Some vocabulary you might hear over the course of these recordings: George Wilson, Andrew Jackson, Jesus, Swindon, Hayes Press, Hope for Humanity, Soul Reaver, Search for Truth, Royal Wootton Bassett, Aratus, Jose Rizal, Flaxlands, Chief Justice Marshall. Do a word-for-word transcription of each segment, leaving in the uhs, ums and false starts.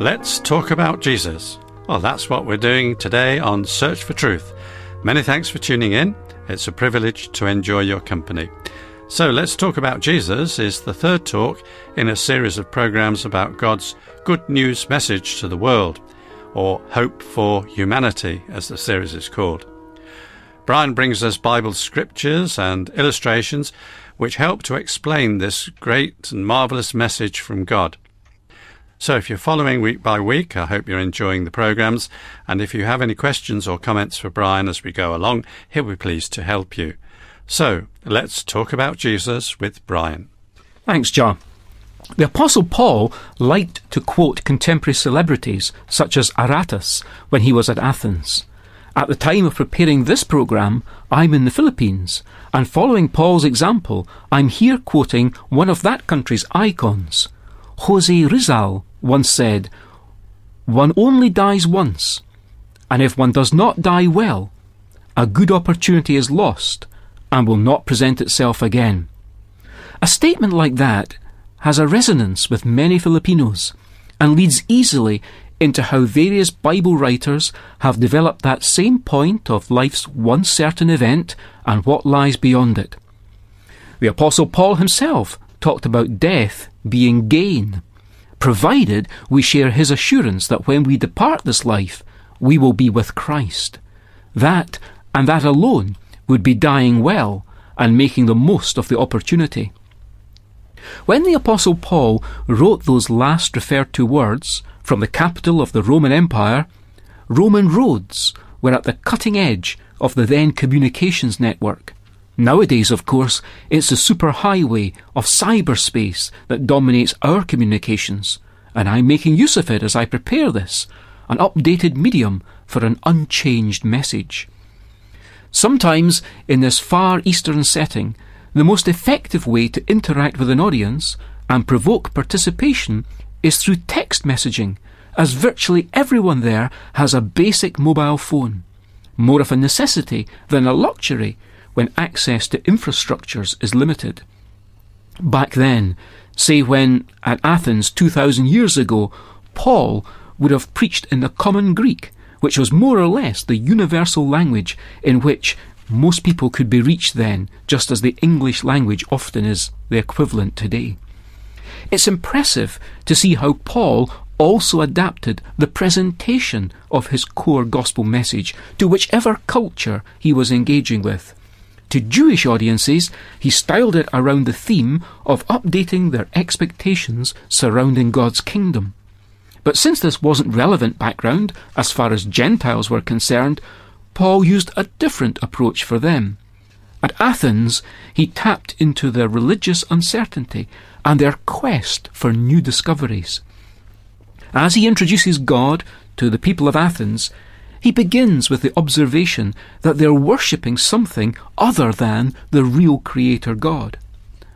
Let's talk about Jesus. Well, that's what we're doing today on Search for Truth. Many thanks for tuning in. It's a privilege to enjoy your company. So Let's Talk About Jesus is the third talk in a series of programs about God's good news message to the world, or Hope for Humanity, as the series is called. Brian brings us Bible scriptures and illustrations which help to explain this great and marvellous message from God. So if you're following week by week, I hope you're enjoying the programmes, and if you have any questions or comments for Brian as we go along, he'll be pleased to help you. So, let's talk about Jesus with Brian. Thanks, John. The Apostle Paul liked to quote contemporary celebrities such as Aratus when he was at Athens. At the time of preparing this programme, I'm in the Philippines, and following Paul's example, I'm here quoting one of that country's icons. Jose Rizal once said, "One only dies once, and if one does not die well, a good opportunity is lost and will not present itself again." A statement like that has a resonance with many Filipinos and leads easily into how various Bible writers have developed that same point of life's one certain event and what lies beyond it. The Apostle Paul himself talked about death being gain, provided we share his assurance that when we depart this life, we will be with Christ. That, and that alone, would be dying well and making the most of the opportunity. When the Apostle Paul wrote those last referred to words from the capital of the Roman Empire, Roman roads were at the cutting edge of the then communications network. Nowadays, of course, it's the superhighway of cyberspace that dominates our communications, and I'm making use of it as I prepare this, an updated medium for an unchanged message. Sometimes, in this far eastern setting, the most effective way to interact with an audience and provoke participation is through text messaging, as virtually everyone there has a basic mobile phone, more of a necessity than a luxury when access to infrastructures is limited. Back then, say when, at Athens two thousand years ago, Paul would have preached in the common Greek, which was more or less the universal language in which most people could be reached then, just as the English language often is the equivalent today. It's impressive to see how Paul also adapted the presentation of his core gospel message to whichever culture he was engaging with. To Jewish audiences, he styled it around the theme of updating their expectations surrounding God's kingdom. But since this wasn't relevant background, as far as Gentiles were concerned, Paul used a different approach for them. At Athens, he tapped into their religious uncertainty and their quest for new discoveries. As he introduces God to the people of Athens, he begins with the observation that they're worshipping something other than the real Creator God.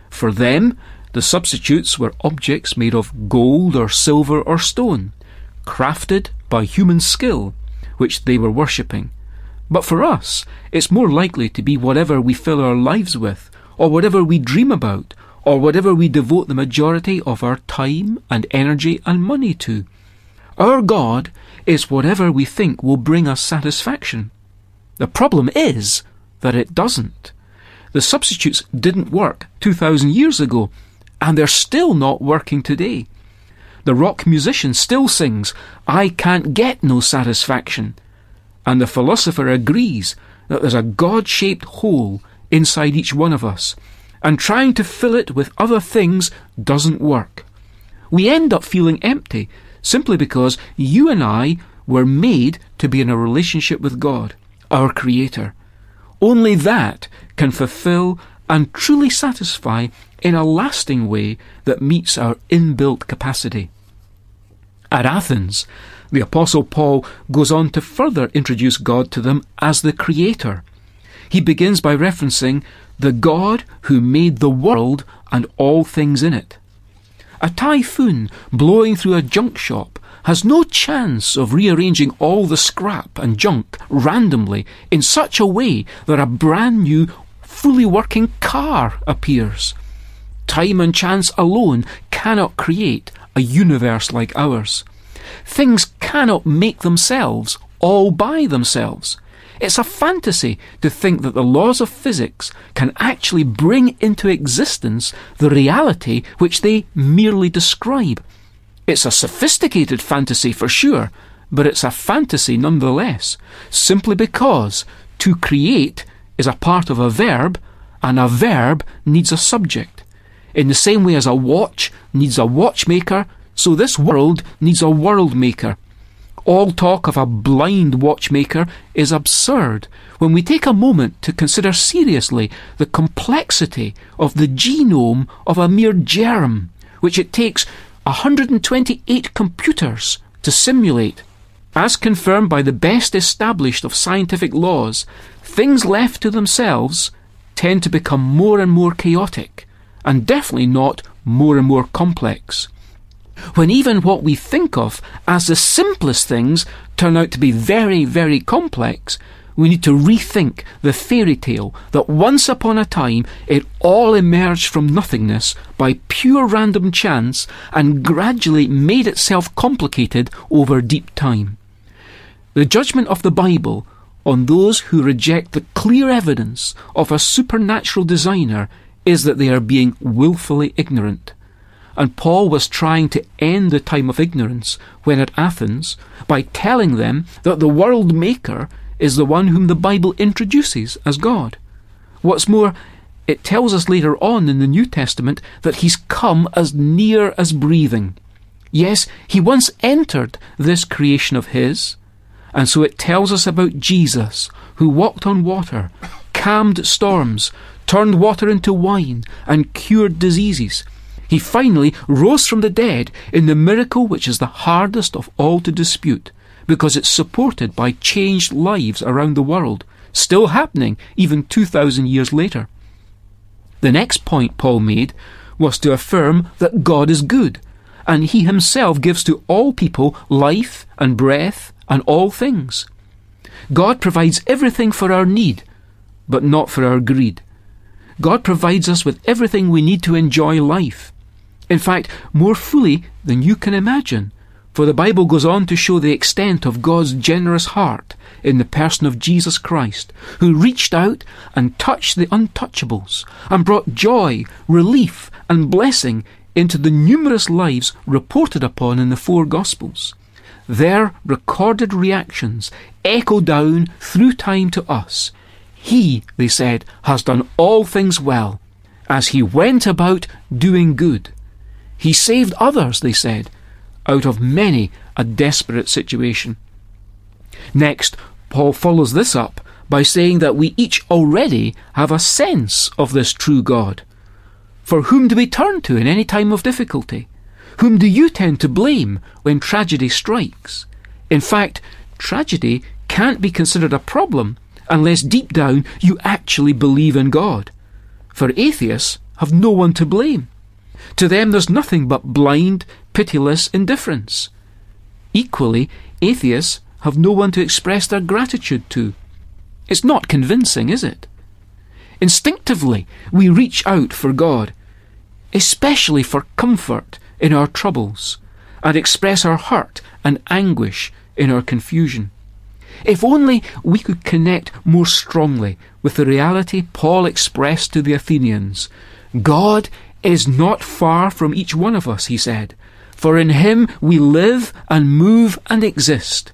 For them, the substitutes were objects made of gold or silver or stone, crafted by human skill, which they were worshipping. But for us, it's more likely to be whatever we fill our lives with, or whatever we dream about, or whatever we devote the majority of our time and energy and money to. Our God is whatever we think will bring us satisfaction. The problem is that it doesn't. The substitutes didn't work two thousand years ago, and they're still not working today. The rock musician still sings, "I can't get no satisfaction." And the philosopher agrees that there's a God-shaped hole inside each one of us, and trying to fill it with other things doesn't work. We end up feeling empty, simply because you and I were made to be in a relationship with God, our Creator. Only that can fulfill and truly satisfy in a lasting way that meets our inbuilt capacity. At Athens, the Apostle Paul goes on to further introduce God to them as the Creator. He begins by referencing the God who made the world and all things in it. A typhoon blowing through a junk shop has no chance of rearranging all the scrap and junk randomly in such a way that a brand new, fully working car appears. Time and chance alone cannot create a universe like ours. Things cannot make themselves all by themselves. It's a fantasy to think that the laws of physics can actually bring into existence the reality which they merely describe. It's a sophisticated fantasy for sure, but it's a fantasy nonetheless, simply because to create is a part of a verb, and a verb needs a subject. In the same way as a watch needs a watchmaker, so this world needs a world maker. All talk of a blind watchmaker is absurd when we take a moment to consider seriously the complexity of the genome of a mere germ, which it takes one hundred twenty-eight computers to simulate. As confirmed by the best established of scientific laws, things left to themselves tend to become more and more chaotic, and definitely not more and more complex. When even what we think of as the simplest things turn out to be very, very complex, we need to rethink the fairy tale that once upon a time it all emerged from nothingness by pure random chance and gradually made itself complicated over deep time. The judgment of the Bible on those who reject the clear evidence of a supernatural designer is that they are being willfully ignorant. And Paul was trying to end the time of ignorance when at Athens by telling them that the world maker is the one whom the Bible introduces as God. What's more, it tells us later on in the New Testament that he's come as near as breathing. Yes, he once entered this creation of his, and so it tells us about Jesus, who walked on water, calmed storms, turned water into wine, and cured diseases. He finally rose from the dead in the miracle which is the hardest of all to dispute, because it's supported by changed lives around the world, still happening even two thousand years later. The next point Paul made was to affirm that God is good, and he himself gives to all people life and breath and all things. God provides everything for our need, but not for our greed. God provides us with everything we need to enjoy life. In fact, more fully than you can imagine, for the Bible goes on to show the extent of God's generous heart in the person of Jesus Christ, who reached out and touched the untouchables and brought joy, relief, and blessing into the numerous lives reported upon in the four Gospels. Their recorded reactions echo down through time to us. He, they said, has done all things well, as he went about doing good. He saved others, they said, out of many a desperate situation. Next, Paul follows this up by saying that we each already have a sense of this true God. For whom do we turn to in any time of difficulty? Whom do you tend to blame when tragedy strikes? In fact, tragedy can't be considered a problem unless deep down you actually believe in God. For atheists have no one to blame. To them there's nothing but blind, pitiless indifference. Equally, atheists have no one to express their gratitude to. It's not convincing, is it? Instinctively, we reach out for God, especially for comfort in our troubles, and express our hurt and anguish in our confusion. If only we could connect more strongly with the reality Paul expressed to the Athenians. God is not far from each one of us, he said, for in him we live and move and exist.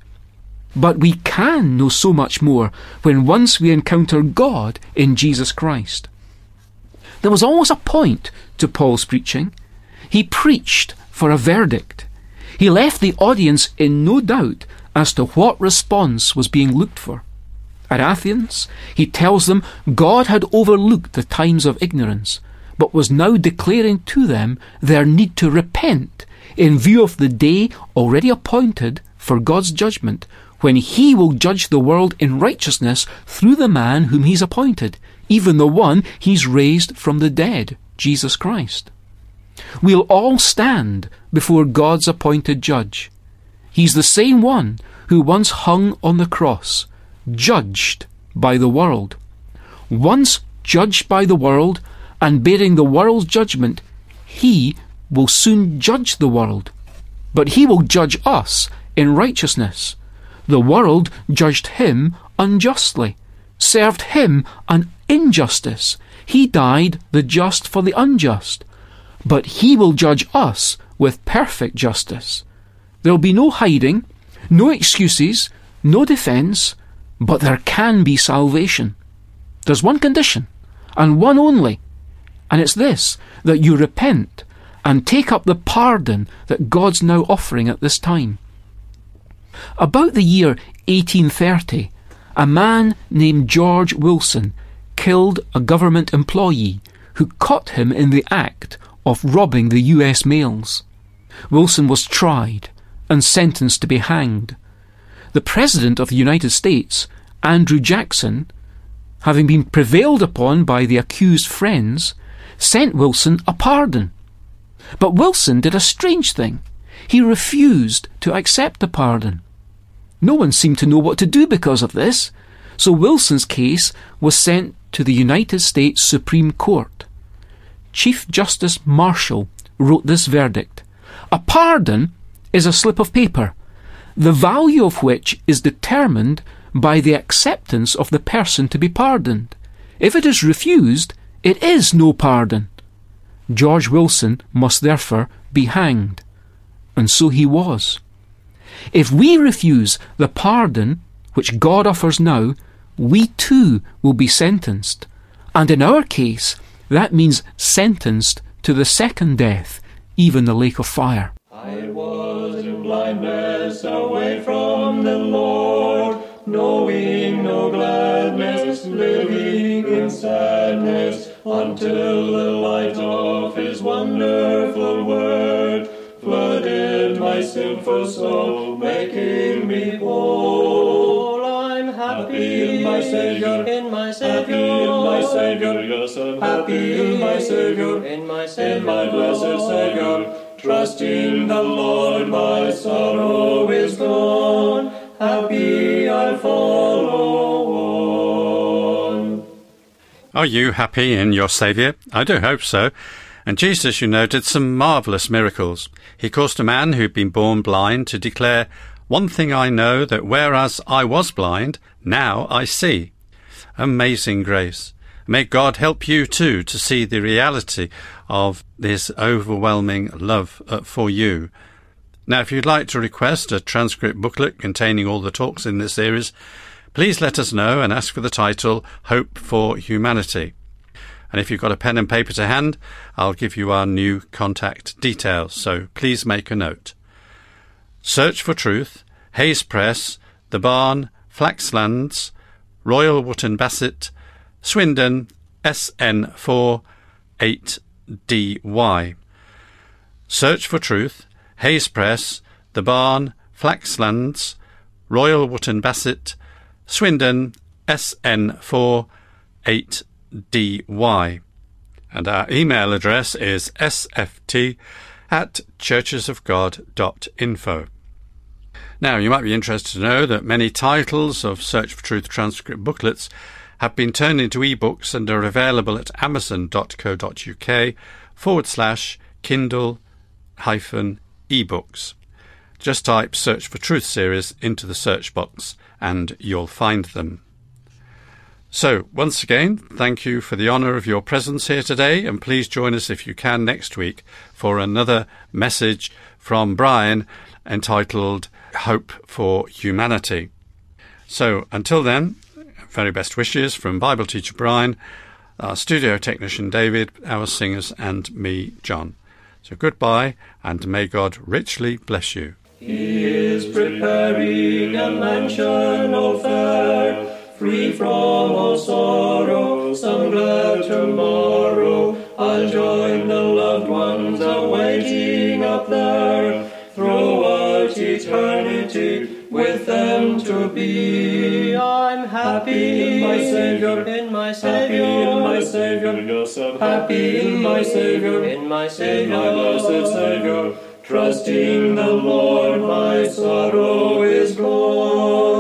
But we can know so much more when once we encounter God in Jesus Christ. There was always a point to Paul's preaching. He preached for a verdict. He left the audience in no doubt as to what response was being looked for. At Athens, he tells them God had overlooked the times of ignorance, but was now declaring to them their need to repent in view of the day already appointed for God's judgment, when he will judge the world in righteousness through the man whom he's appointed, even the one he's raised from the dead, Jesus Christ. We'll all stand before God's appointed judge. He's the same one who once hung on the cross, judged by the world. Once judged by the world and bearing the world's judgment, he will soon judge the world. but he will judge us in righteousness. The world judged him unjustly, served him an injustice. He died the just for the unjust, but he will judge us with perfect justice. There'll be no hiding, no excuses, no defence, but there can be salvation. There's one condition, and one only, and it's this, that you repent and take up the pardon that God's now offering at this time. About the year eighteen thirty, a man named George Wilson killed a government employee who caught him in the act of robbing the U S mails. Wilson was tried and sentenced to be hanged. The President of the United States, Andrew Jackson, having been prevailed upon by the accused friends, sent Wilson a pardon. But Wilson did a strange thing. He refused to accept the pardon. No one seemed to know what to do because of this, so Wilson's case was sent to the United States Supreme Court. Chief Justice Marshall wrote this verdict. A pardon is a slip of paper, the value of which is determined by the acceptance of the person to be pardoned. If it is refused, it is no pardon. George Wilson must therefore be hanged. And so he was. If we refuse the pardon which God offers now, we too will be sentenced. And in our case, that means sentenced to the second death, even the lake of fire. I was in blindness away from the Lord, knowing no gladness, living in sadness, until the light of his wonderful word flooded my sinful soul, making me whole. I'm happy in my Saviour, in my Saviour, in my Saviour, yes, I'm happy in my Saviour, in my Saviour, in my blessed Saviour. Trust in the Lord, my sorrow is gone, happy I follow on. Are you happy in your Saviour? I do hope so. And Jesus, you know, did some marvellous miracles. He caused a man who'd been born blind to declare, "One thing I know, that whereas I was blind, now I see." Amazing grace. May God help you too to see the reality of this overwhelming love for you. Now, if you'd like to request a transcript booklet containing all the talks in this series, please let us know and ask for the title Hope for Humanity. And if you've got a pen and paper to hand, I'll give you our new contact details, so please make a note. Search for Truth, Hayes Press, The Barn, Flaxlands, Royal Wootton Bassett, Swindon, S N four eight D Y. Search for Truth, Hayes Press, The Barn, Flaxlands, Royal Wootton Bassett, Swindon, S N four eight D Y. And our email address is s f t at churches of god dot info. Now, you might be interested to know that many titles of Search for Truth transcript booklets have been turned into ebooks and are available at amazon.co.uk forward slash Kindle hyphen ebooks. Just type Search for Truth series into the search box and you'll find them. So, once again, thank you for the honour of your presence here today, and please join us if you can next week for another message from Brian entitled Hope for Humanity. So, until then, very best wishes from Bible teacher Brian, our studio technician David, our singers and me, John. So goodbye, and may God richly bless you. He is preparing a mansion of fair, free from all sorrow, some glad tomorrow. I'll join the loved ones awaiting up there, throughout eternity with them to be. I'm happy in my Saviour, in my Saviour, in my Saviour, yes, I'm happy in my Saviour, in my Saviour, my blessed Saviour. Trusting the Lord, my sorrow is gone.